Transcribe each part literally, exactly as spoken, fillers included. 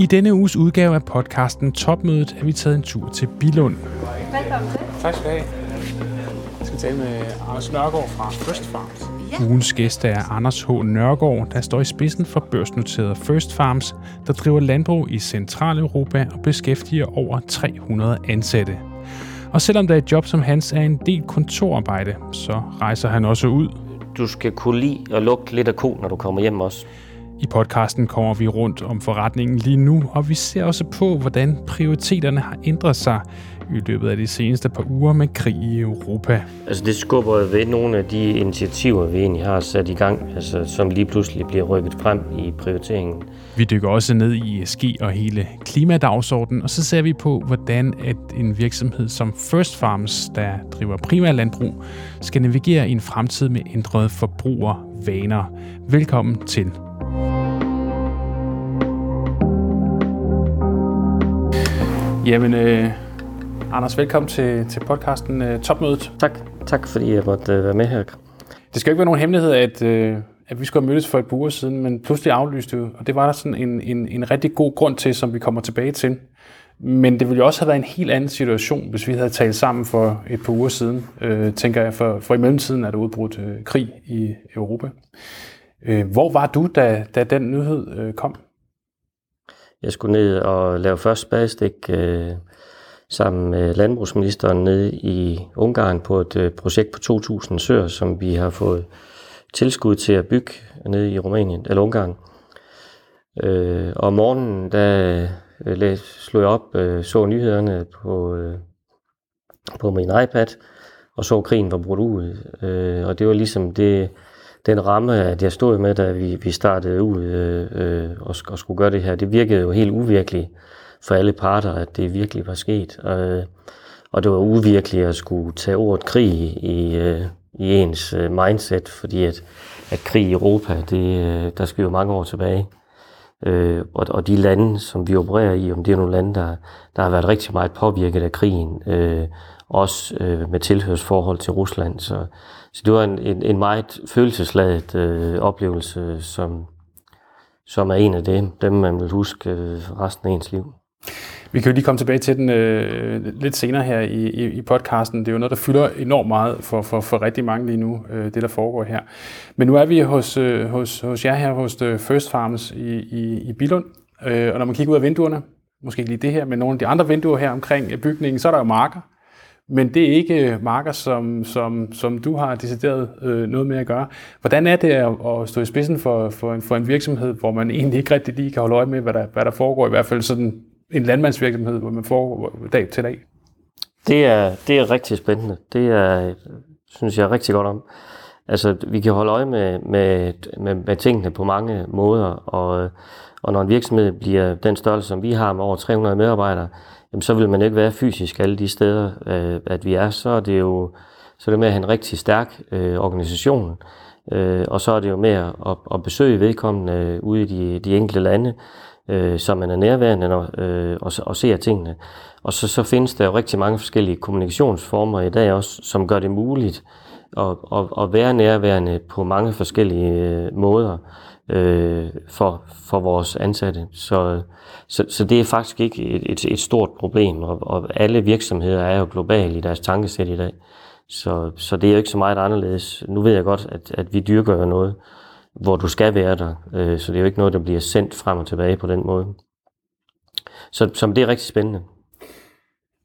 I denne uges udgave af podcasten Topmødet er vi taget en tur til Bilund. Velkommen til. Tak skal du have. Jeg skal tale med Anders Nørgaard fra First Farms. Ugens gæst er Anders H. Nørgaard, der står i spidsen for børsnoterede First Farms, der driver landbrug i Centraleuropa og beskæftiger over tre hundrede ansatte. Og selvom der er et job som hans er en del kontorarbejde, så rejser han også ud. Du skal kunne lide og lugte lidt af ko, når du kommer hjem også. I podcasten kommer vi rundt om forretningen lige nu, og vi ser også på, hvordan prioriteterne har ændret sig i løbet af de seneste par uger med krig i Europa. Altså det skubber ved nogle af de initiativer, vi egentlig har sat i gang, altså, som lige pludselig bliver rykket frem i prioriteringen. Vi dykker også ned i E S G og hele klimadagsordenen, og så ser vi på, hvordan at en virksomhed som First Farms, der driver primærlandbrug, skal navigere i en fremtid med ændrede forbrugervaner. Velkommen til. Jamen, øh, Anders, velkommen til, til podcasten øh, Topmødet. Tak. Tak, fordi jeg måtte øh, være med her. Det skal jo ikke være nogen hemmelighed, at, øh, at vi skulle have mødtes for et par uger siden, men pludselig aflyste vi, og det var der sådan en, en, en rigtig god grund til, som vi kommer tilbage til. Men det ville jo også have været en helt anden situation, hvis vi havde talt sammen for et par uger siden, øh, tænker jeg, for, for i mellemtiden er der udbrudt øh, krig i Europa. Øh, hvor var du, da, da den nyhed øh, kom? Jeg skulle ned og lave første spadestik øh, sammen med landbrugsministeren nede i Ungarn på et øh, projekt på to tusind søer, som vi har fået tilskud til at bygge nede i Rumænien, eller Ungarn. Øh, og om morgenen, da øh, slog jeg op, øh, så nyhederne på, øh, på min iPad, og så krigen var brudt ud. Øh, og det var ligesom det... Den ramme, at jeg stod med, da vi startede ud øh, øh, og skulle gøre det her, det virkede jo helt uvirkeligt for alle parter, at det virkelig var sket. Og, og det var uvirkeligt at skulle tage ordet krig i, øh, i ens mindset, fordi at, at krig i Europa, det, der skal jo mange år tilbage. Øh, og, og de lande, som vi opererer i, om det er nogle lande, der, der har været rigtig meget påvirket af krigen, øh, også øh, med tilhørsforhold til Rusland. Så, så det var en, en, en meget følelsesladet øh, oplevelse, som, som er en af dem, dem man vil huske øh, resten af ens liv. Vi kan jo lige komme tilbage til den øh, lidt senere her i, i, i podcasten. Det er jo noget, der fylder enormt meget for, for, for rigtig mange lige nu, øh, det der foregår her. Men nu er vi hos, øh, hos, hos jer her, hos First Farms i, i, i Bilund. Øh, og når man kigger ud af vinduerne, måske ikke lige det her, men nogle af de andre vinduer her omkring bygningen, så er der jo marker. Men det er ikke marker, som, som, som du har decideret øh, noget med at gøre. Hvordan er det at, at stå i spidsen for, for, en, for en virksomhed, hvor man egentlig ikke rigtig lige kan holde øje med, hvad der, hvad der foregår, i hvert fald sådan en landmandsvirksomhed, hvor man får dag til dag? Det er, det er rigtig spændende. Det er, synes jeg rigtig godt om. Altså, vi kan holde øje med, med, med, med tingene på mange måder, og, og når en virksomhed bliver den størrelse, som vi har med over tre hundrede medarbejdere, jamen, så vil man ikke være fysisk alle de steder, øh, at vi er. Så er det jo så er det med at have en rigtig stærk øh, organisation, øh, og så er det jo med at, at, at besøge vedkommende ude i de, de enkelte lande, øh, så man er nærværende og, øh, og, og ser tingene. Og så, så findes der jo rigtig mange forskellige kommunikationsformer i dag også, som gør det muligt at, at, at være nærværende på mange forskellige måder øh, for, for vores ansatte. Så, så, så det er faktisk ikke et, et stort problem, og, og alle virksomheder er jo globale i deres tankesæt i dag. Så, så det er jo ikke så meget anderledes. Nu ved jeg godt, at, at vi dyrker noget, hvor du skal være der, øh, så det er jo ikke noget, der bliver sendt frem og tilbage på den måde. Så, så det er rigtig spændende.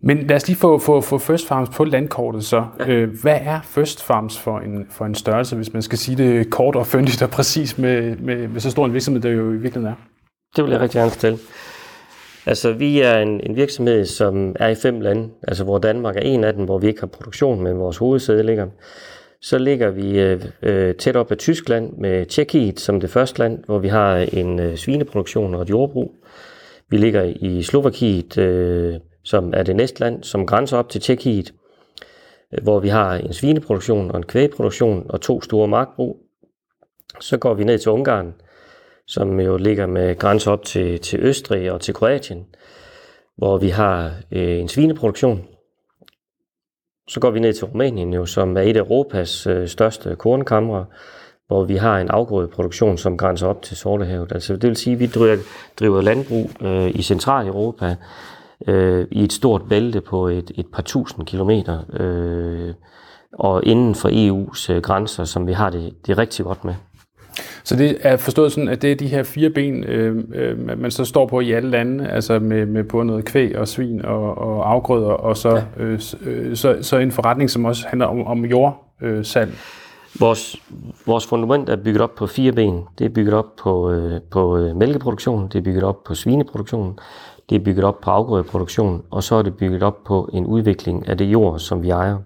Men lad os lige få, få, få First Farms på landkortet så. Ja. Hvad er First Farms for en, for en størrelse, hvis man skal sige det kort og fyndigt og præcis med, med, med så stor en virksomhed, der jo i virkeligheden er? Det vil jeg rigtig gerne fortælle. Altså, vi er en, en virksomhed, som er i fem lande, altså hvor Danmark er en af dem, hvor vi ikke har produktion, men vores hovedsæde ligger. Så ligger vi øh, tæt op ad Tyskland med Tjekkiet som det første land, hvor vi har en øh, svineproduktion og et jordbrug. Vi ligger i Slovakiet, øh, som er det næste land, som grænser op til Tjekkiet, hvor vi har en svineproduktion og en kvægproduktion og to store markbrug. Så går vi ned til Ungarn, som jo ligger med grænser op til, til Østrig og til Kroatien, hvor vi har øh, en svineproduktion. Så går vi ned til Rumænien, jo, som er et af Europas øh, største kornkamre, hvor vi har en afgrødeproduktion, som grænser op til Sortehavet. Altså, det vil sige, at vi driver, driver landbrug øh, i Centraleuropa øh, i et stort bælte på et, et par tusind kilometer, øh, og inden for E U's øh, grænser, som vi har det, det rigtig godt med. Så det er forstået sådan, at det er de her fire ben, øh, man så står på i alle lande, altså med, med både noget kvæg og svin og, og afgrøder, og så, ja. øh, så, så en forretning, som også handler om, om jordsalg. Øh, Vores, vores fundament er bygget op på fire ben. Det er bygget op på, øh, på mælkeproduktionen, det er bygget op på svineproduktionen, det er bygget op på afgrødeproduktionen, og så er det bygget op på en udvikling af det jord, som vi ejer.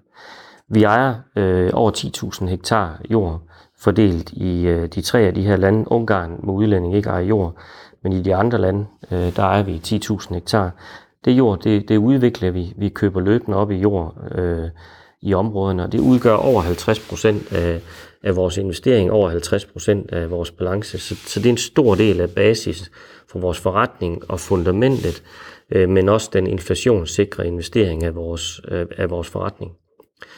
Vi ejer øh, over ti tusind hektar jord, fordelt i øh, de tre af de her lande. Ungarn må udlænding ikke ejer jord, men i de andre lande, øh, der ejer vi ti tusind hektar. Det jord, det, det udvikler vi. Vi køber løbende op i jord, øh, i områderne, og det udgør over halvtreds procent af, af vores investering, over halvtreds procent af vores balance. Så, så det er en stor del af basis for vores forretning og fundamentet, øh, men også den inflationssikre investering af vores, øh, af vores forretning.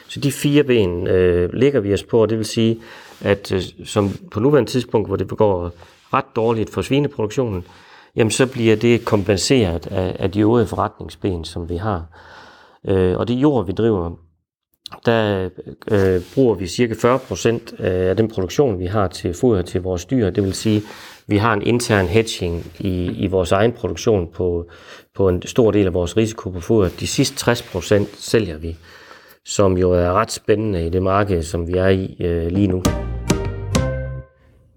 Så de fire ben øh, ligger vi os på, og det vil sige, at øh, som på nuværende tidspunkt, hvor det går ret dårligt for svineproduktionen, jamen så bliver det kompenseret af, af de øvrige forretningsben, som vi har. Øh, og det jord, vi driver, der øh, bruger vi cirka fyrre procent af den produktion, vi har til foder til vores dyr. Det vil sige, at vi har en intern hedging i, i vores egen produktion på, på en stor del af vores risiko på foder. De sidste tres procent sælger vi, som jo er ret spændende i det marked, som vi er i øh, lige nu.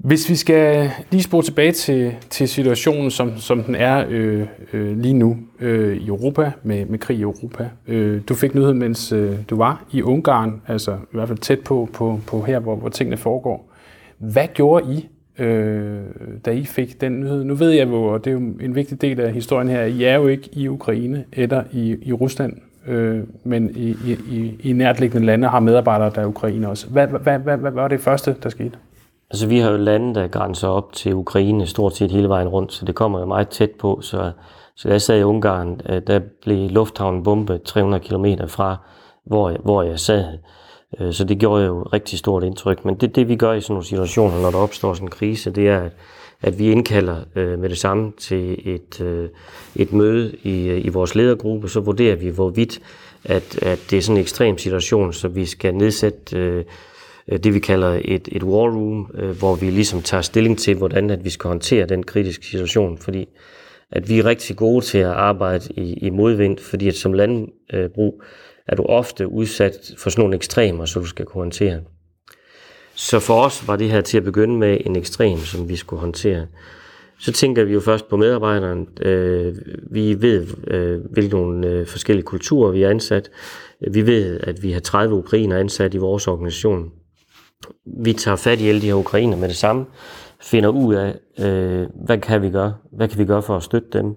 Hvis vi skal lige spore tilbage til, til situationen, som, som den er øh, øh, lige nu øh, i Europa, med, med krig i Europa. Øh, du fik nyheden, mens øh, du var i Ungarn, altså i hvert fald tæt på, på, på her, hvor, hvor tingene foregår. Hvad gjorde I, øh, da I fik den nyhed? Nu ved jeg, hvor det er jo en vigtig del af historien her. I er jo ikke i Ukraine eller i, i Rusland, øh, men i, i, i nærtliggende lande har medarbejdere, der er ukrainer også. Hvad, hvad, hvad, hvad var det første, der skete? Altså, vi har jo lande, der grænser op til Ukraine stort set hele vejen rundt, så det kommer jo meget tæt på. Så, så da jeg sad i Ungarn, der blev lufthavnen bombet tre hundrede kilometer fra, hvor jeg, hvor jeg sad. Så det gjorde jo rigtig stort indtryk. Men det, det vi gør i sådan nogle situationer, når der opstår sådan en krise, det er, at vi indkalder med det samme til et, et møde i, i vores ledergruppe, så vurderer vi, hvorvidt at, at det er sådan en ekstrem situation, så vi skal nedsætte det vi kalder et, et war room, hvor vi ligesom tager stilling til, hvordan at vi skal håndtere den kritiske situation, fordi at vi er rigtig gode til at arbejde i, i modvind, fordi at som landbrug er du ofte udsat for sådan nogle ekstremer, som du skal kunne håndtere. Så for os var det her til at begynde med en ekstrem, som vi skulle håndtere. Så tænker vi jo først på medarbejderen. Vi ved, hvilke nogle forskellige kulturer vi er ansat. Vi ved, at vi har tredive ukrainer ansat i vores organisation. Vi tager fat i alle de her ukrainer med det samme, finder ud af, øh, hvad kan vi gøre? Hvad kan vi gøre for at støtte dem?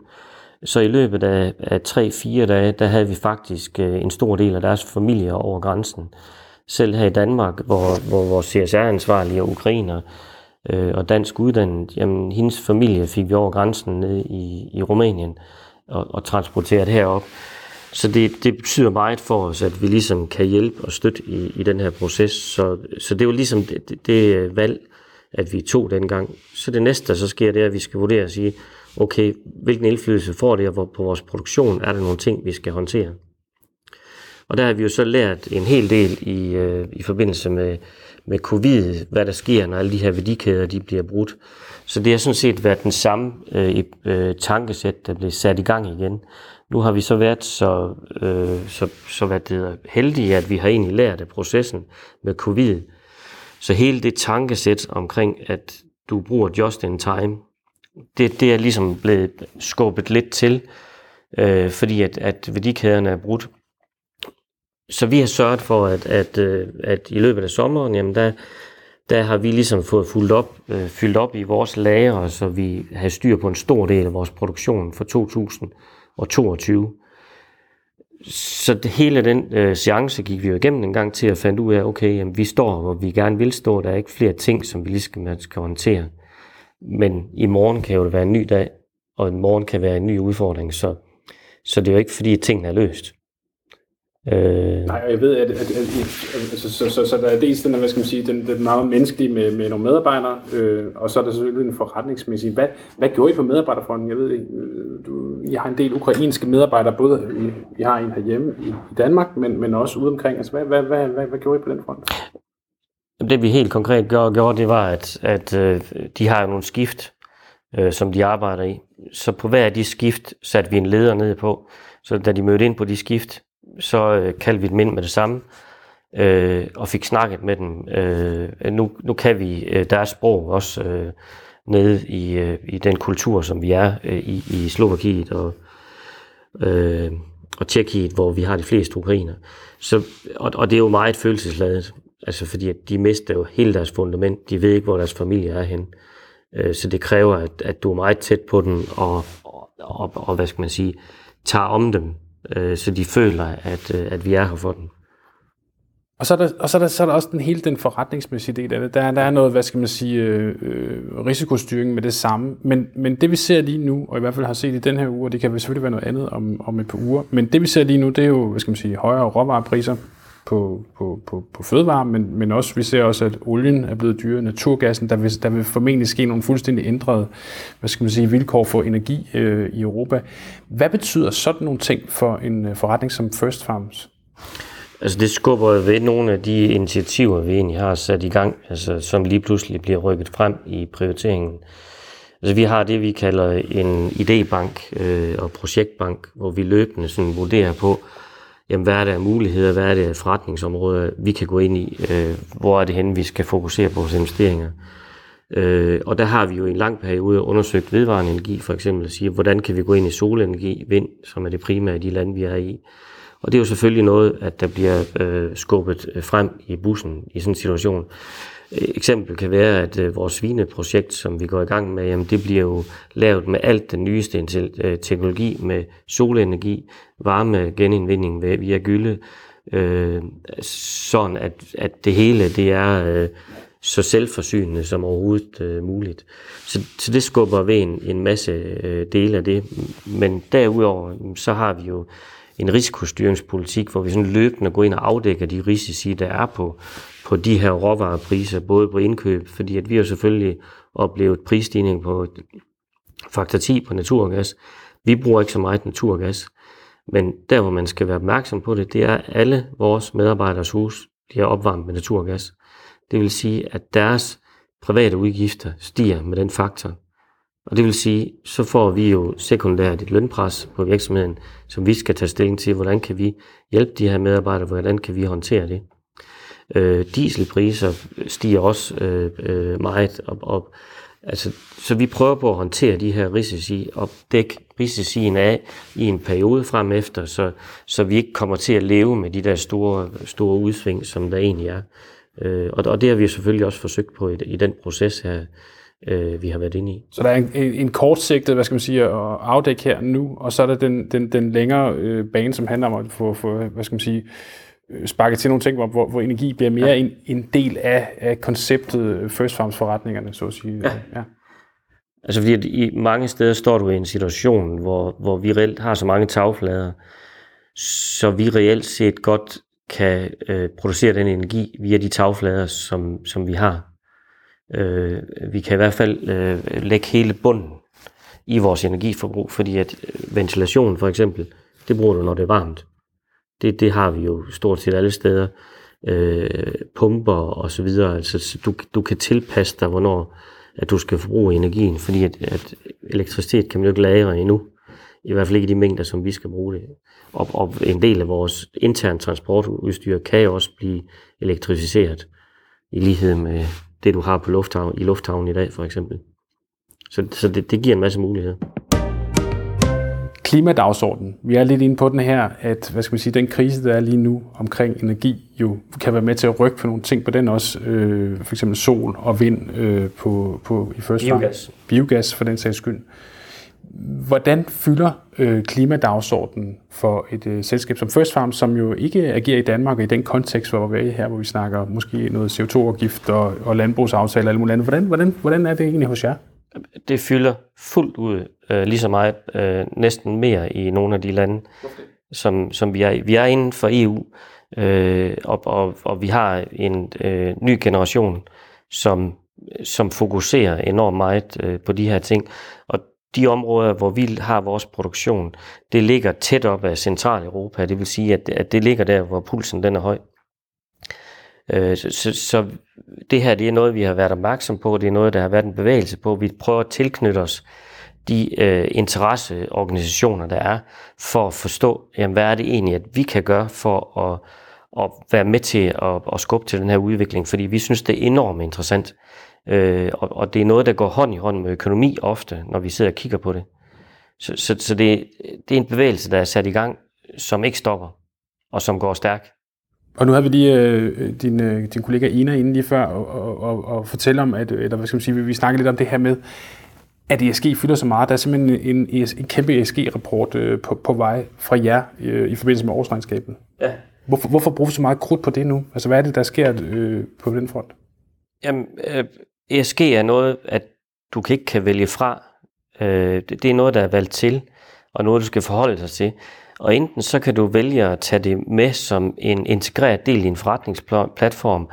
Så i løbet af, af tre til fire dage, der havde vi faktisk øh, en stor del af deres familier over grænsen. Selv her i Danmark, hvor, hvor vores C S R-ansvarlige ukrainer øh, og dansk uddannet, jamen hendes familie fik vi over grænsen ned i, i Rumænien og, og transporteret herop. Så det, det betyder meget for os, at vi ligesom kan hjælpe og støtte i, i den her proces. Så, så det var ligesom det, det, det valg, at vi tog dengang. Så det næste, der så sker, det er, at vi skal vurdere og sige, okay, hvilken indflydelse får det, og på vores produktion er der nogle ting, vi skal håndtere. Og der har vi jo så lært en hel del i, i forbindelse med, med covid, hvad der sker, når alle de her værdikæder de bliver brudt. Så det har sådan set været den samme øh, øh, tankesæt, der blev sat i gang igen. Nu har vi så været så, øh, så, så været det heldige, at vi har egentlig lært af processen med covid. Så hele det tankesæt omkring, at du bruger just in time, det, det er ligesom blevet skubbet lidt til, øh, fordi at, at værdikæderne er brudt. Så vi har sørget for, at, at, at, at i løbet af sommeren, jamen der, der har vi ligesom fået fyldt op, øh, fyldt op i vores lagre, så vi har styr på en stor del af vores produktion for to tusind og toogtyve. Så det, hele den øh, seance gik vi jo igennem en gang til at fandt ud af, okay, jamen, vi står, hvor vi gerne vil stå. Der er ikke flere ting, som vi lige skal, skal håndtere. Men i morgen kan jo det være en ny dag, og i morgen kan være en ny udfordring. Så, så det er jo ikke, fordi tingene er løst. Øh... Nej, og jeg ved, at, at, at, at, at, at så, så, så, så der er dels den, hvad skal man sige, den, den meget menneskelige med, med nogle medarbejdere, øh, og så er der selvfølgelig den forretningsmæssige. Hvad, hvad gjorde I på medarbejderfronten? Jeg ved, øh, du, I har en del ukrainske medarbejdere, både I, I har en herhjemme i, i Danmark, men, men også ude omkring. Altså, hvad, hvad, hvad, hvad, hvad gjorde I på den front? Det vi helt konkret gjorde, det var, at, at øh, de har jo nogle skift, øh, som de arbejder i. Så på hver af de skift satte vi en leder ned på. Så da de mødte ind på de skift, så øh, kaldte vi dem ind med det samme, øh, og fik snakket med dem. Øh, nu, nu kan vi øh, deres sprog også øh, nede i, øh, i den kultur, som vi er øh, i, i Slovakiet og, øh, og Tjekkiet, hvor vi har de fleste ukrainer. Så, og, og det er jo meget følelsesladet, altså fordi at de mister jo hele deres fundament. De ved ikke, hvor deres familie er henne. Øh, så det kræver, at, at du er meget tæt på dem og, og, og, og hvad skal man sige, tager om dem, så de føler, at, at vi er her for den. Og så er der, og så er der, så er der også den hele den forretningsmæssige del af det. Der, der er noget, hvad skal man sige, øh, risikostyring med det samme. Men, men det vi ser lige nu, og i hvert fald har set i den her uge, og det kan selvfølgelig være noget andet om, om et par uger, men det vi ser lige nu, det er jo, hvad skal man sige, højere råvarepriser på, på, på, på fødevarer, men, men også, vi ser også, at olien er blevet dyrere, naturgassen, der vil, der vil formentlig ske nogle fuldstændig ændrede, hvad skal man sige, vilkår for energi øh, i Europa. Hvad betyder sådan nogle ting for en forretning som First Farms? Altså det skubber ved nogle af de initiativer, vi egentlig har sat i gang, altså, som lige pludselig bliver rykket frem i prioriteringen. Altså vi har det, vi kalder en idébank øh, og projektbank, hvor vi løbende sådan vurderer på, jamen, hvad er der af muligheder, hvad er det af forretningsområder, vi kan gå ind i, øh, hvor er det henne, vi skal fokusere på vores investeringer. Øh, og der har vi jo i en lang periode undersøgt vedvarende energi, for eksempel at sige, hvordan kan vi gå ind i solenergi, vind, som er det primære i de lande, vi er i. Og det er jo selvfølgelig noget, at der bliver øh, skubbet frem i bussen i sådan en situation. Et eksempel kan være, at øh, vores svineprojekt, som vi går i gang med, jamen, det bliver jo lavet med alt den nyeste øh, teknologi, med solenergi, varme, genindvinding via gylle, øh, sådan at, at det hele det er øh, så selvforsynende som overhovedet øh, muligt. Så, så det skubber ved en, en masse øh, dele af det. Men derudover så har vi jo en risikostyringspolitik, hvor vi sådan løbende går ind og afdækker de risici, der er på, på de her råvarepriser, både på indkøb, fordi at vi har selvfølgelig oplevet prisstigning på faktor ti på naturgas. Vi bruger ikke så meget naturgas, men der, hvor man skal være opmærksom på det, det er, at alle vores medarbejderes hus bliver opvarmet med naturgas. Det vil sige, at deres private udgifter stiger med den faktor. Og det vil sige, så får vi jo sekundært et lønpres på virksomheden, som vi skal tage stilling til, hvordan kan vi hjælpe de her medarbejdere, hvordan kan vi håndtere det. Øh, dieselpriser stiger også øh, øh, meget op. op. Altså, så vi prøver på at håndtere de her risici og dække risicien af i en periode frem efter, så, så vi ikke kommer til at leve med de der store, store udsving, som der egentlig er. Øh, og, og det har vi selvfølgelig også forsøgt på i, i den proces her, vi har været inde i. Så der er en, en, en kortsigtet, hvad skal man sige, at afdække her nu, og så er der den, den, den længere øh, bane, som handler om at få, få hvad skal man sige, sparket til nogle ting, hvor, hvor, hvor energi bliver mere ja. en, en del af, af konceptet First Farms forretningerne, så at sige. Ja. Ja. Altså fordi at i mange steder står du i en situation, hvor, hvor vi reelt har så mange tagflader, så vi reelt set godt kan øh, producere den energi via de tagflader, som, som vi har. Øh, vi kan i hvert fald øh, lægge hele bunden i vores energiforbrug, fordi at ventilation for eksempel, det bruger du, når det er varmt. Det, det har vi jo stort set alle steder. Øh, pumper og så videre. Altså, du, du kan tilpasse dig, hvornår at du skal forbruge energien, fordi at, at elektricitet kan man jo ikke lagre endnu. I hvert fald ikke de mængder, som vi skal bruge det. Og, og en del af vores interne transportudstyr kan jo også blive elektrificeret i lighed med det, du har på lufthavn, i lufthavnen i dag, for eksempel. Så, så det, det giver en masse muligheder. Klimadagsordenen. Vi er lidt inde på den her, at hvad skal man sige, den krise, der er lige nu omkring energi, jo kan være med til at rykke på nogle ting på den også. Øh, for eksempel sol og vind øh, på, på i første Biogas. Farm. Biogas, for den sags skyld. Hvordan fylder øh, klimadagsordenen for et øh, selskab som First Farm, som jo ikke agerer i Danmark, og i den kontekst, hvor vi er her, hvor vi snakker måske noget C O to afgift og, og landbrugsaftaler og alt muligt andet. Hvordan, hvordan, hvordan er det egentlig hos jer? Det fylder fuldt ud øh, lige så meget, øh, næsten mere i nogle af de lande. Okay. som, som vi er. Vi er inden for E U, øh, og, og, og vi har en øh, ny generation, som, som fokuserer enormt meget øh, på de her ting. Og de områder, hvor vi har vores produktion, det ligger tæt op af Centraleuropa. Det vil sige, at, at det ligger der, hvor pulsen den er høj. Øh, så, så det her, det er noget, vi har været opmærksom på. Det er noget, der har været en bevægelse på. Vi prøver at tilknytte os de øh, interesseorganisationer, der er, for at forstå, jamen, hvad er det egentlig, at vi kan gøre for at, at være med til at, at skubbe til den her udvikling. Fordi vi synes, det er enormt interessant. Øh, og, og det er noget, der går hånd i hånd med økonomi ofte, når vi sidder og kigger på det. Så, så, så det, det er en bevægelse, der er sat i gang, som ikke stopper, og som går stærkt. Og nu havde vi lige øh, din, øh, din kollega Ina inde lige før og, og, og, og fortælle om, at, eller hvad skal man sige, vi, vi snakkede lidt om det her med, at E S G fylder så meget. Der er simpelthen en, en, en kæmpe E S G-rapport øh, på, på vej fra jer øh, i forbindelse med årsregnskabet. Ja. Hvorfor, hvorfor bruger vi så meget krudt på det nu? Altså, hvad er det, der sker øh, på den front? Jamen, øh, E S G er noget, at du ikke kan vælge fra. Øh, det, det er noget, der er valgt til, og noget, du skal forholde dig til. Og enten så kan du vælge at tage det med som en integreret del i en forretningsplatform,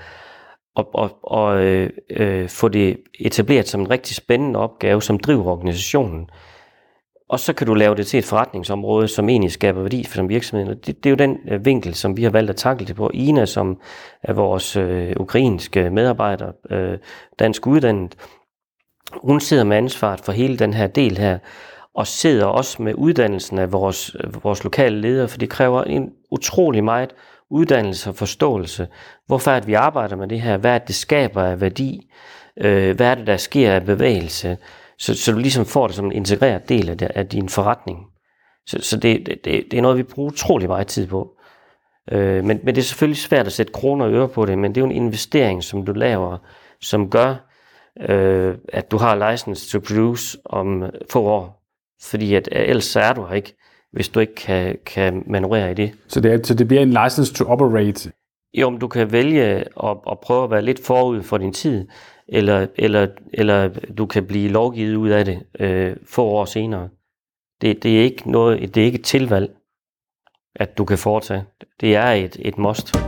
og, og, og øh, øh, få det etableret som en rigtig spændende opgave, som driver organisationen. Og så kan du lave det til et forretningsområde, som egentlig skaber værdi for som virksomhed. Det, det er jo den øh, vinkel, som vi har valgt at takle det på. Ina, som er vores øh, ukrainske medarbejder, øh, dansk uddannet, hun sidder med ansvaret for hele den her del her, og sidder også med uddannelsen af vores, vores lokale ledere, for det kræver en utrolig meget uddannelse og forståelse. Hvorfor er det, vi arbejder med det her? Hvad er det, det skaber af værdi? Hvad er det, der sker af bevægelse? Så, så du ligesom får det som en integreret del af, det, af din forretning. Så, så det, det, det er noget, vi bruger utrolig meget tid på. Men, men det er selvfølgelig svært at sætte kroner og øre på det, men det er jo en investering, som du laver, som gør, at du har license to produce om få år. Fordi at, ellers er du her ikke, hvis du ikke kan, kan manøvrere i det. Så det, er, så det bliver en license to operate? Jo, men du kan vælge at, at prøve at være lidt forud for din tid, eller, eller, eller du kan blive lovgivet ud af det øh, få år senere. Det, det, er ikke noget, det er ikke et tilvalg, at du kan foretage. Det er et, et must.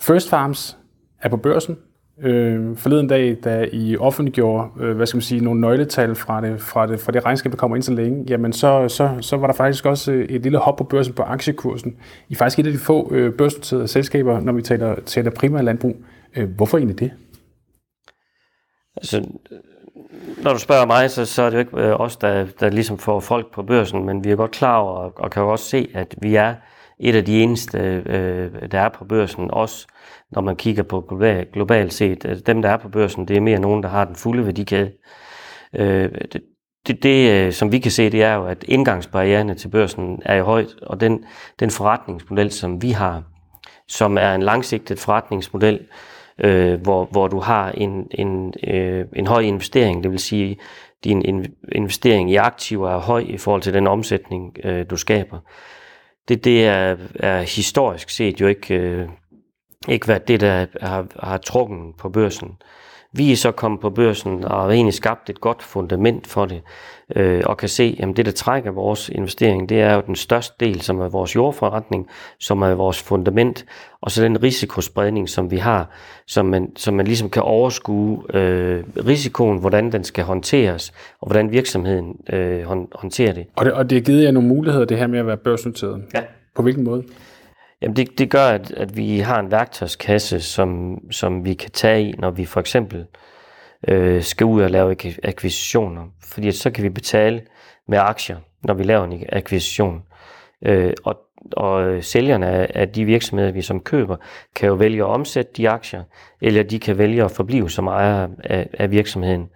First Farms er på børsen. Øh, forleden dag, da I offentliggjorde øh, hvad skal man sige, nogle nøgletal fra det, fra det, fra det regnskab, der kommer ind så længe, jamen så, så, så var der faktisk også et lille hop på børsen på aktiekursen. I er faktisk et af de få øh, børsnoterede selskaber, når vi taler, taler primært landbrug. Øh, hvorfor egentlig det? Altså, når du spørger mig, så, så er det jo ikke øh, os, der, der ligesom får folk på børsen, men vi er godt klar over og, og kan jo også se, at vi er et af de eneste, øh, der er på børsen, også når man kigger på global, globalt set. Dem, der er på børsen, det er mere nogen, der har den fulde værdikæde. Øh, det, det, det, som vi kan se, det er jo, at indgangsbarriererne til børsen er jo højt, og den, den forretningsmodel, som vi har, som er en langsigtet forretningsmodel, øh, hvor, hvor du har en, en, øh, en høj investering, det vil sige, din investering i aktiver er høj i forhold til den omsætning, øh, du skaber. Det, det er, er historisk set jo ikke, øh, ikke været det, der har, har trukket på børsen. Vi er så kommet på børsen og har egentlig skabt et godt fundament for det, øh, og kan se, at det, der trækker vores investering, det er jo den største del, som er vores jordforretning, som er vores fundament, og så den risikospredning, som vi har, som man, som man ligesom kan overskue øh, risikoen, hvordan den skal håndteres, og hvordan virksomheden øh, håndterer det. Og det, og det har givet jer nogle muligheder, det her med at være børsnoteret. Ja. På hvilken måde? Jamen det, det gør, at, at vi har en værktøjskasse, som, som vi kan tage i, når vi for eksempel øh, skal ud og lave akquisitioner. Fordi så kan vi betale med aktier, når vi laver en akquisition. Øh, og, og sælgerne af, af de virksomheder, vi som køber, kan jo vælge at omsætte de aktier, eller de kan vælge at forblive som ejer af, af virksomheden.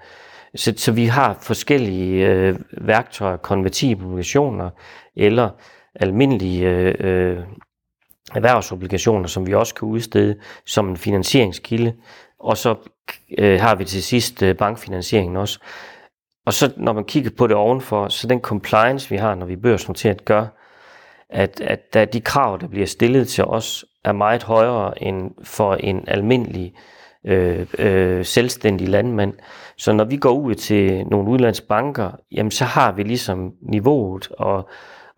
Så, så vi har forskellige øh, værktøjer, konvertible obligationer, eller almindelige øh, erhvervsobligationer, som vi også kan udstede som en finansieringskilde, og så øh, har vi til sidst øh, bankfinansieringen også. Og så når man kigger på det ovenfor, så den compliance, vi har, når vi børsnoteret, gør, at, at, at de krav, der bliver stillet til os, er meget højere end for en almindelig øh, øh, selvstændig landmand. Så når vi går ud til nogle udlandsbanker, jamen så har vi ligesom niveauet og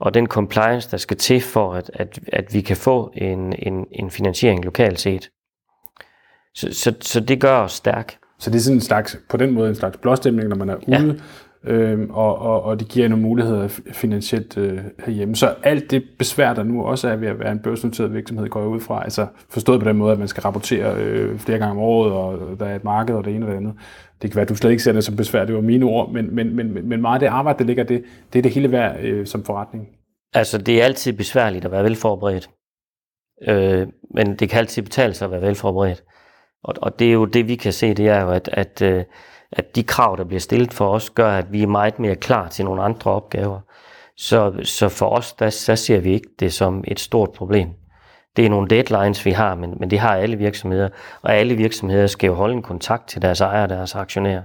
og den compliance, der skal til for, at, at, at vi kan få en, en, en finansiering lokalt set. Så, så, så det gør os stærk. Så det er sådan en slags, på den måde en slags blåstemning, når man er ude, ja. øhm, og, og, og det giver nogle muligheder finansielt øh, herhjemme. Så alt det besvær, der nu også er ved at være en børsnoteret virksomhed, går ud fra, altså forstået på den måde, at man skal rapportere øh, flere gange om året, og der er et marked, og det ene og det andet. Det kan være, at du slet ikke ser det som besvær, det var mine ord, men, men, men, men meget af det arbejde, der ligger det, det er det hele værd øh, som forretning. Altså det er altid besværligt at være velforberedt, øh, men det kan altid betale sig at være velforberedt. Og det er jo det, vi kan se, det er jo, at, at, at de krav, der bliver stillet for os, gør, at vi er meget mere klar til nogle andre opgaver. Så, så for os, der, så ser vi ikke det som et stort problem. Det er nogle deadlines, vi har, men, men det har alle virksomheder. Og alle virksomheder skal jo holde en kontakt til deres ejere og deres aktionærer.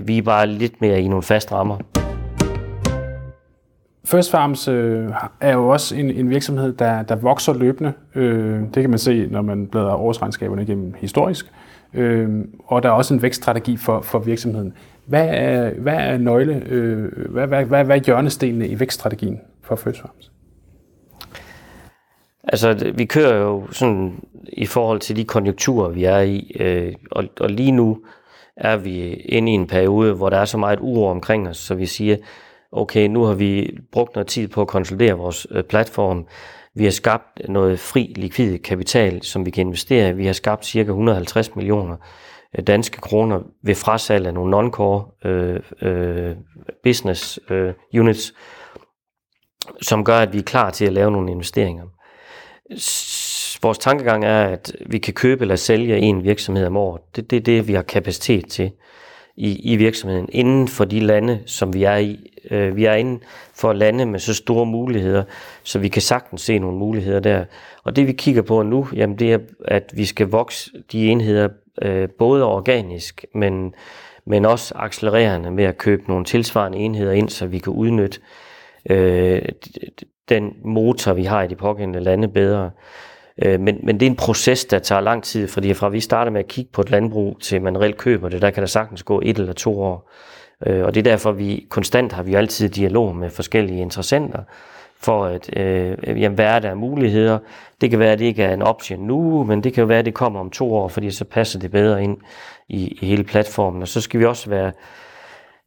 Vi er bare lidt mere i nogle faste rammer. First Farms øh, er jo også en, en virksomhed, der, der vokser løbende. Øh, det kan man se, når man bladrer årsregnskaberne igennem historisk. Øh, og der er også en vækststrategi for, for virksomheden. Hvad er, hvad er nøgle, øh, hvad, hvad, hvad, hvad er hjørnestenene i vækststrategien for First Farms? Altså, vi kører jo sådan i forhold til de konjunkturer, vi er i. Øh, og, og lige nu er vi inde i en periode, hvor der er så meget uro omkring os, så vi siger, okay, nu har vi brugt noget tid på at konsolidere vores platform. Vi har skabt noget fri likvid kapital, som vi kan investere i. Vi har skabt ca. et hundrede og halvtreds millioner danske kroner ved frasalg af nogle non-core øh, øh, business øh, units, som gør, at vi er klar til at lave nogle investeringer. Vores tankegang er, at vi kan købe eller sælge en virksomhed om året. Det er det, det, vi har kapacitet til. I, i virksomheden, inden for de lande, som vi er i. Øh, vi er inden for lande med så store muligheder, så vi kan sagtens se nogle muligheder der. Og det vi kigger på nu, jamen det er, at vi skal vokse de enheder, øh, både organisk, men, men også accelererende med at købe nogle tilsvarende enheder ind, så vi kan udnytte øh, den motor, vi har i de pågældende lande bedre. Men, men det er en proces, der tager lang tid, fordi fra vi starter med at kigge på et landbrug, til man reelt køber det, der kan der sagtens gå et eller to år. Og det er derfor, vi konstant har vi altid dialog med forskellige interessenter, for at, øh, jamen, hvad er der muligheder? Det kan være, at det ikke er en option nu, men det kan jo være, at det kommer om to år, fordi så passer det bedre ind i, i hele platformen. Og så skal vi også være,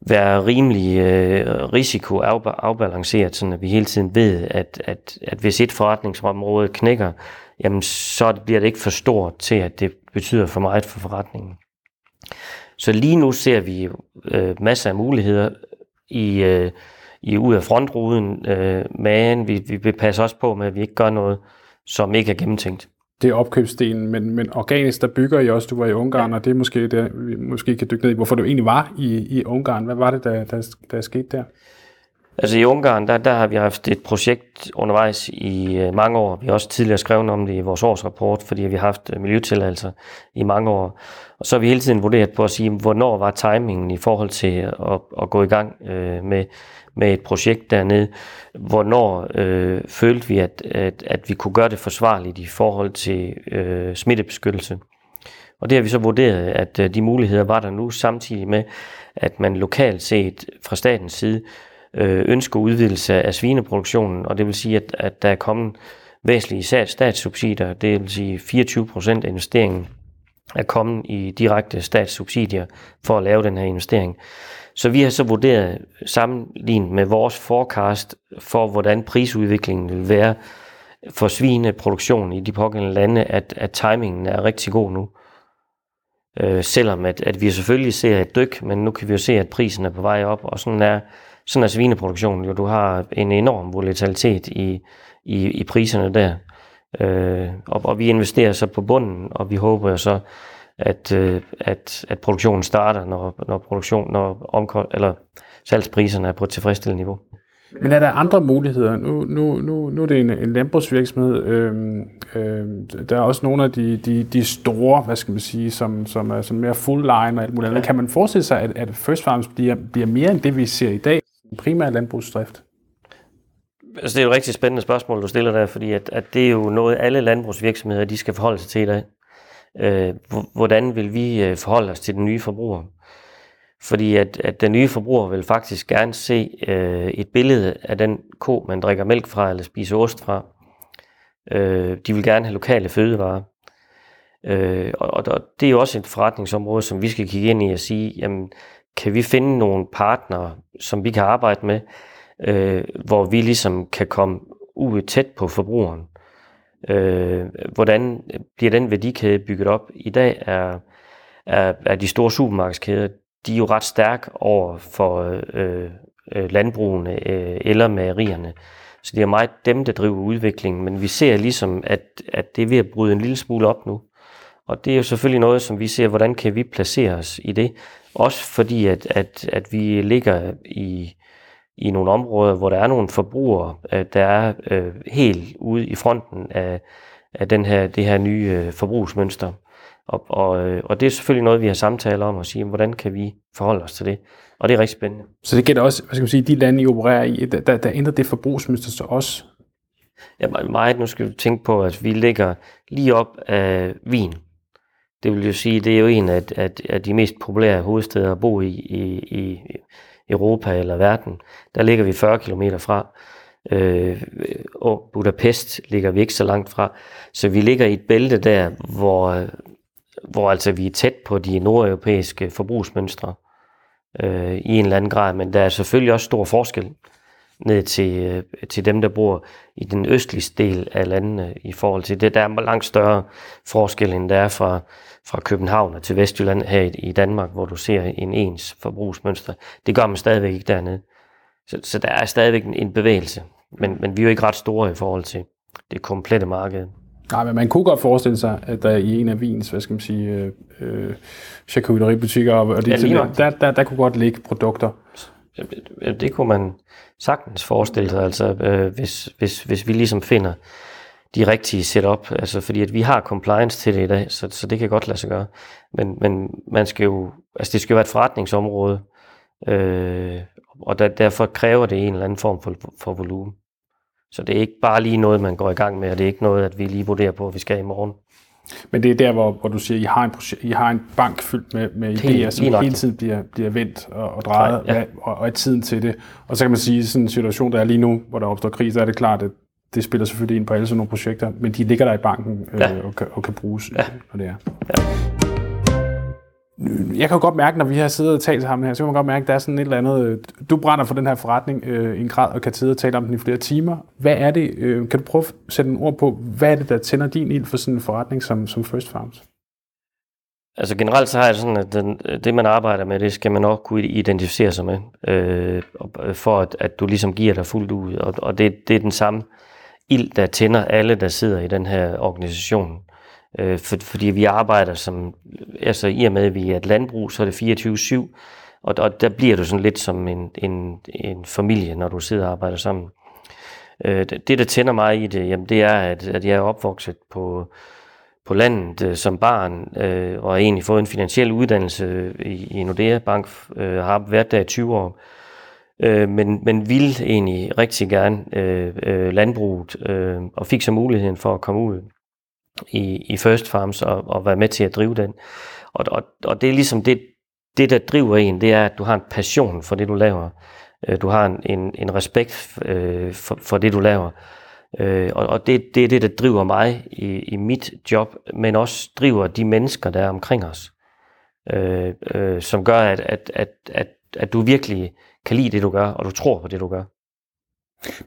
være rimelig øh, risikoafbalanceret, sådan at vi hele tiden ved, at, at, at hvis et forretningsområde knækker, jamen så bliver det ikke for stort til, at det betyder for meget for forretningen. Så lige nu ser vi øh, masser af muligheder i, øh, i ud af frontruden, øh, men vi, vi vil passe også på med, at vi ikke gør noget, som ikke er gennemtænkt. Det er opkøbsdelen, men, men organisk, der bygger I også, du var i Ungarn, og det er måske, der, vi måske kan dykke ned i, hvorfor du egentlig var i, i Ungarn. Hvad var det, der, der, der skete der? Altså i Ungarn, der, der har vi haft et projekt undervejs i øh, mange år. Vi har også tidligere skrevet om det i vores årsrapport, fordi vi har haft øh, miljøtilladelser i mange år. Og så har vi hele tiden vurderet på at sige, hvornår var timingen i forhold til at, at gå i gang øh, med, med et projekt dernede. Hvornår øh, følte vi, at, at, at vi kunne gøre det forsvarligt i forhold til øh, smittebeskyttelse. Og det har vi så vurderet, at øh, de muligheder var der nu, samtidig med, at man lokalt set fra statens side ønsker udvidelse af svineproduktionen, og det vil sige, at, at der er kommet væsentlige statssubsidier, det vil sige fireogtyve procent af investeringen er kommet i direkte statssubsidier for at lave den her investering. Så vi har så vurderet sammenlignet med vores forecast for, hvordan prisudviklingen vil være for svineproduktionen i de pågældende lande, at, at timingen er rigtig god nu. Øh, selvom at, at vi selvfølgelig ser et dyk, men nu kan vi jo se, at prisen er på vej op, og sådan er Sådan er svineproduktionen jo, du har en enorm volatilitet i, i, i priserne der. Øh, og, og vi investerer så på bunden, og vi håber jo så, at, at, at produktionen starter, når, når, produktion, når omkost, eller salgspriserne er på et tilfredsstillende niveau. Men er der andre muligheder? Nu, nu, nu, nu er det en, en landbrugsvirksomhed. Øhm, øhm, der er også nogle af de, de, de store, hvad skal man sige, som, som er som mere full line og alt muligt andet. Kan man forestille sig, at, at First Farms bliver, bliver mere end det, vi ser i dag? Primær landbrugsdrift? Altså, det er jo et rigtig spændende spørgsmål, du stiller der, fordi at, at det er jo noget, alle landbrugsvirksomheder de skal forholde sig til i dag. Øh, hvordan vil vi forholde os til den nye forbruger? Fordi at, at den nye forbruger vil faktisk gerne se øh, et billede af den ko, man drikker mælk fra eller spiser ost fra. Øh, de vil gerne have lokale fødevarer. Øh, og, og det er jo også et forretningsområde, som vi skal kigge ind i og sige, jamen, kan vi finde nogle partnere, som vi kan arbejde med, øh, hvor vi ligesom kan komme ud tæt på forbrugeren. Øh, hvordan bliver den værdikæde bygget op? I dag er, er, er de store supermarkedskæder, de er jo ret stærke over for øh, øh, landbrugene øh, eller mejerierne. Så det er meget dem, der driver udviklingen, men vi ser ligesom, at, at det er ved at bryde en lille smule op nu. Og det er jo selvfølgelig noget, som vi ser, hvordan kan vi placere os i det? Også fordi, at, at, at vi ligger i, i nogle områder, hvor der er nogle forbrugere, der er øh, helt ude i fronten af, af den her, det her nye øh, forbrugsmønster. Og, og, og det er selvfølgelig noget, vi har samtaler om og sige, hvordan kan vi forholde os til det? Og det er rigtig spændende. Så det gælder også, hvad skal man sige, de lande, I opererer i, der, der, der ændrer det forbrugsmønster så også? Ja, meget. Nu skal du tænke på, at vi ligger lige op af Wien. Det vil jo sige, det er jo en af, af, af de mest populære hovedsteder at bo i, i i Europa eller verden. Der ligger vi fyrre kilometer fra, øh, og Budapest ligger vi ikke så langt fra. Så vi ligger i et bælte der, hvor, hvor altså vi er tæt på de nordeuropæiske forbrugsmønstre øh, i en eller anden grad. Men der er selvfølgelig også stor forskel ned til, til dem, der bor i den østligste del af landene i forhold til det. Der er langt større forskel, end der er fra, fra København til Vestjylland her i, i Danmark, hvor du ser en ens forbrugsmønster. Det gør man stadigvæk ikke dernede. Så, så der er stadigvæk en, en bevægelse, men, men vi er jo ikke ret store i forhold til det komplette marked. Nej, men man kunne godt forestille sig, at der i en af Wiens, hvad skal man sige, øh, charcuteriebutikker, og det, ja, der, der, der, der kunne godt ligge produkter. Det kunne man sagtens forestille sig, altså, øh, hvis, hvis, hvis vi ligesom finder de rigtige setup, altså, fordi at vi har compliance til det i dag, så, så det kan godt lade sig gøre. Men, men man skal jo, altså, det skal jo være et forretningsområde, øh, og der, derfor kræver det en eller anden form for, for volumen. Så det er ikke bare lige noget, man går i gang med, og det er ikke noget, at vi lige vurderer på, at vi skal i morgen. Men det er der, hvor, hvor du siger, I har en projek- I har en bank fyldt med, med idéer, som hele tiden bliver, bliver vendt og, og drejet, ja, ja. Og, og er tiden til det. Og så kan man sige, sådan en situation, der er lige nu, hvor der opstår krig, så er det klart, at det spiller selvfølgelig ind på alle sådan nogle projekter, men de ligger der i banken øh, ja. og, kan, og kan bruges, ja. når det er. Ja. Jeg kan jo godt mærke, når vi har siddet og talt sammen her, så kan man godt mærke, at der er sådan et eller andet, du brænder for den her forretning øh, i en grad, og kan sidde og tale om den i flere timer. Hvad er det, øh, kan du prøve at sætte en ord på, hvad er det, der tænder din ild for sådan en forretning som, som First Farms? Altså generelt så har jeg sådan, at den, det man arbejder med, det skal man også kunne identificere sig med, øh, for at, at du ligesom giver dig fuldt ud, og, og det, det er den samme ild, der tænder alle, der sidder i den her organisation. For, fordi vi arbejder som, altså i og med, at vi er et landbrug, så er det fireogtyve syv, og, og der bliver du sådan lidt som en, en, en familie, når du sidder og arbejder sammen. Det, der tænder mig i det, jamen det er, at, at jeg er opvokset på, på landet som barn, øh, og har egentlig fået en finansiel uddannelse i, i Nordea Bank, øh, har været der i tyve år, øh, men, men ville egentlig rigtig gerne øh, landbruget, øh, og fik så muligheden for at komme ud I, i First Farms og, og være med til at drive den. Og, og, og det er ligesom det, det, der driver en, det er, at du har en passion for det, du laver. Du har en, en, en respekt øh, for, for det, du laver. Øh, og og det, det er det, der driver mig i, i mit job, men også driver de mennesker, der er omkring os, øh, øh, som gør, at, at, at, at, at du virkelig kan lide det, du gør, og du tror på det, du gør.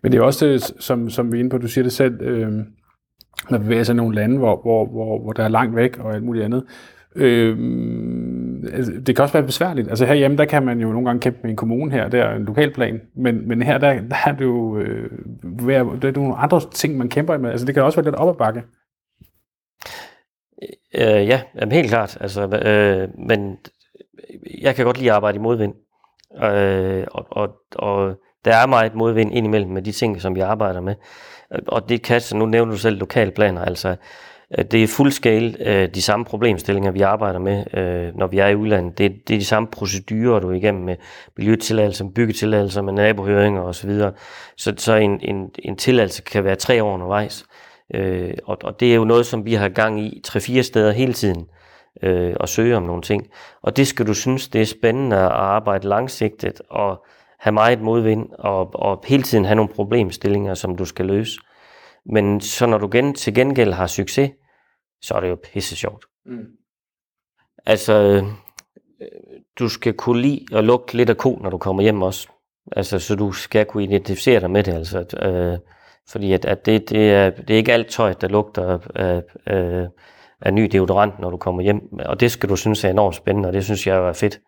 Men det er også det, som, som vi er inde på, du siger det selv, øh... når vi bevæger sig i nogle lande, hvor, hvor, hvor, hvor der er langt væk og alt muligt andet. Øh, altså, det kan også være besværligt. Altså herhjemme, der kan man jo nogle gange kæmpe med en kommune her, der er en lokalplan, men, men her, der, der er det jo øh, der er det nogle andre ting, man kæmper med. Altså det kan også være lidt op ad bakke. Øh, ja, helt klart. Altså, øh, men jeg kan godt lide at arbejde i modvind. Øh, og, og, og der er meget modvind indimellem med de ting, som vi arbejder med. Og det kan, så nu nævner du selv lokalplaner, altså det er fuldskala øh, de samme problemstillinger, vi arbejder med, øh, når vi er i udlandet. Det, det er de samme procedurer, du er igennem med miljøtilladelser, med byggetilladelser, med nabohøringer osv. Så, så en, en, en tilladelse kan være tre år undervejs, øh, og, og det er jo noget, som vi har gang i tre-fire steder hele tiden, øh, og søge om nogle ting. Og det skal du synes, det er spændende at arbejde langsigtet og have meget modvind og, og hele tiden have nogle problemstillinger, som du skal løse. Men så når du gen, til gengæld har succes, så er det jo pisse sjovt. Mm. Altså, du skal kunne lide at lugte lidt af ko, når du kommer hjem også. Altså, så du skal kunne identificere dig med det, altså. Øh, fordi at, at det, det, er, det er ikke alt tøj, der lugter af, af, af ny deodorant, når du kommer hjem. Og det skal du synes er enormt spændende, og det synes jeg er fedt.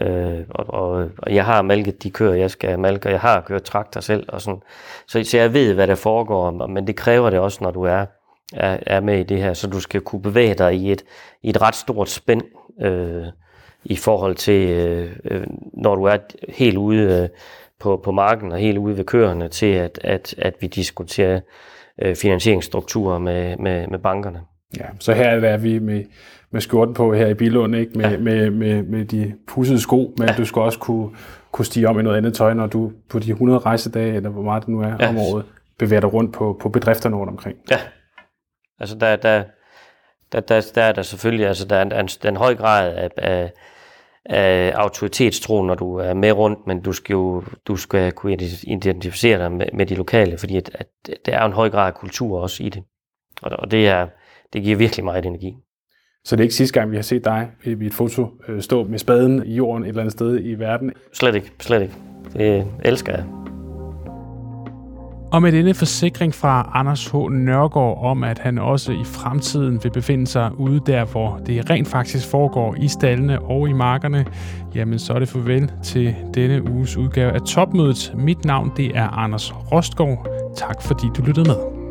Øh, og, og, og jeg har malket de køer, jeg skal malke, og jeg har kørt traktor selv. Og sådan. Så, så jeg ved, hvad der foregår, men det kræver det også, når du er, er, er med i det her. Så du skal kunne bevæge dig i et, i et ret stort spænd, øh, i forhold til, øh, når du er helt ude øh, på, på marken og helt ude ved køerne, til at, at, at vi diskuterer øh, finansieringsstrukturer med, med, med bankerne. Ja, så her er vi med, med skjorten på her i Bilund, ikke? Med, ja. med, med, med de pudsede sko, men ja. Du skal også kunne, kunne stige om i noget andet tøj, når du på de hundrede rejsedage, eller hvor meget det nu er ja. Om året, bevæger dig rundt på, på bedrifterne rundt omkring. Ja, altså der, der, der, der, der er der selvfølgelig altså der er en, der er en høj grad af, af af autoritetstro, når du er med rundt, men du skal jo du skal kunne identificere dig med, med de lokale, fordi at, at der er en høj grad af kultur også i det. Og, og det, er, det giver virkelig meget energi. Så det er ikke sidste gang, vi har set dig i et foto stå med spaden i jorden et eller andet sted i verden? Slet ikke, slet ikke. Det elsker jeg. Og med denne forsikring fra Anders H. Nørgaard om, at han også i fremtiden vil befinde sig ude der, hvor det rent faktisk foregår i stallene og i markerne, jamen så er det farvel til denne uges udgave af Topmødet. Mit navn det er Anders Rostgaard. Tak fordi du lyttede med.